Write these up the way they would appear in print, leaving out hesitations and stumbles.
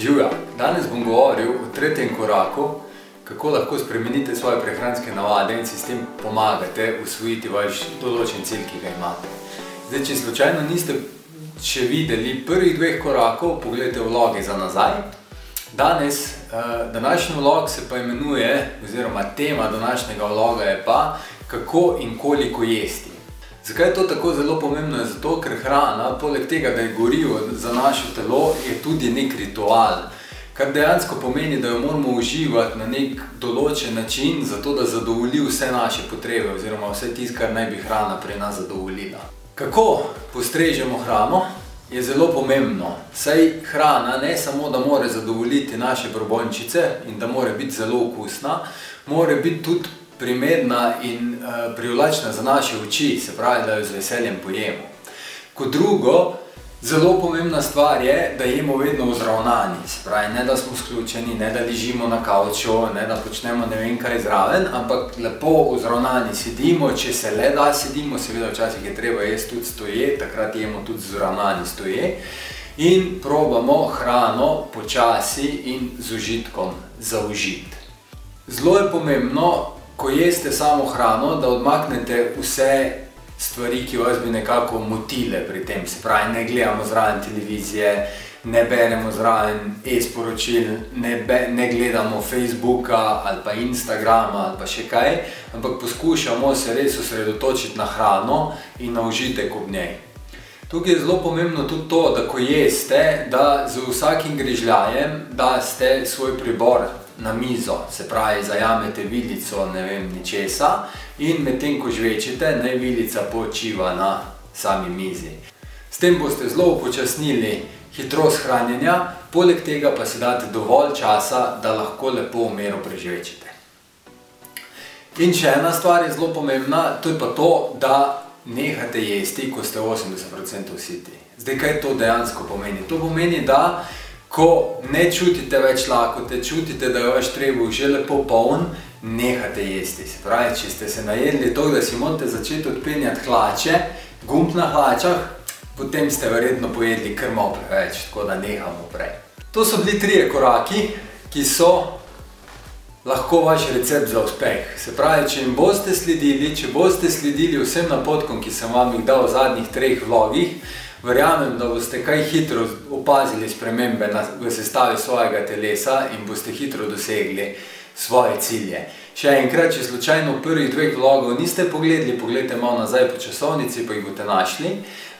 Živjo, danes bom govoril o tretjem koraku, kako lahko spremenite svoje prehranske navade in si s tem pomagate usvojiti vaš določen cilj, ki ga imate. Zdaj, če slučajno niste še videli prvih dveh korakov, pogledajte vloge za nazaj. Danes, današnji vlog se pa imenuje, oziroma tema današnjega vloga je pa, kako in koliko jesti. Zakaj je to tako zelo pomembno? Je zato, ker hrana, poleg tega, da je gorivo za naše telo, je tudi nek ritual, kar dejansko pomeni, da jo moramo uživati na nek določen način, zato da zadovolji vse naše potrebe oziroma vse tisto, kar naj bi hrana pri nas zadovoljila. Kako postrežemo hrano je zelo pomembno, saj hrana ne samo, da mora zadovoljiti naše brbončice in da mora biti zelo okusna, mora biti tudi primerna in privlačna za naše oči, se pravi, da jo z veseljem pojemo. Kot drugo, zelo pomembna stvar je, da jemo vedno vzravnani, se pravi, ne da smo sključeni, ne da ležimo na kavču, ne da počnemo ne vem kaj zraven, ampak lepo vzravnani sedimo, če se le da sedimo, seveda včasih je treba jesti tudi stoje, takrat jemo tudi vzravnani stoje in probamo hrano počasi in z užitkom zaužiti. Zelo je pomembno, ko jeste samo hrano, da odmaknete vse stvari, ki vas bi nekako motile pri tem. Se pravi, ne gledamo zraven televizije, ne beremo zraven e-sporočil, ne gledamo Facebooka ali pa Instagrama ali pa še kaj, ampak poskušamo se res osredotočiti na hrano in na užitek ob njej. Tukaj je zelo pomembno tudi to, da ko jeste, da z vsakim grižljajem daste svoj pribor na mizo, se pravi, zajamete vilico, ne vem, nečesa in medtem, ko žvečite, naj vilica počiva na sami mizi. S tem boste zelo upočasnili hitrost hranjenja, poleg tega pa si date dovolj časa, da lahko lepo v miru prežvečite. In še ena stvar je zelo pomembna, to je pa to, da nehate jesti, ko ste 80% siti. Zdaj, kaj to dejansko pomeni? To pomeni, da ko ne čutite več lakote, čutite, da je vaš trebuh že lepo poln, nehate jesti. Se pravi, če ste se najedli toliko, da si morate začeti odpenjati hlače, gumb na hlačah, potem ste verjetno pojedli kar malo preveč, tako da nehamo prej. To so bili trije koraki, ki so lahko vaš recept za uspeh. Se pravi, če jim boste sledili, če boste sledili vsem napotkom, ki sem vam jih dal v zadnjih treh vlogih, verjamem, da boste kaj hitro opazili spremembe v sestavi svojega telesa in boste hitro dosegli svoje cilje. Še enkrat, če slučajno prvih dveh vlogov niste pogledali, pogledajte malo nazaj po časovnici, pa jih boste našli.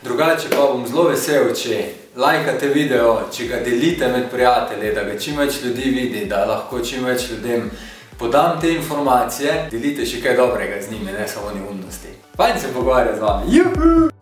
Drugače pa bom zelo vesel, če lajkate video, če ga delite med prijatelji, da ga čim več ljudi vidi, da lahko čim več ljudem podam te informacije, delite še kaj dobrega z njimi, ne samo neumnosti. Fajn se pogovarja z vami. Juhu!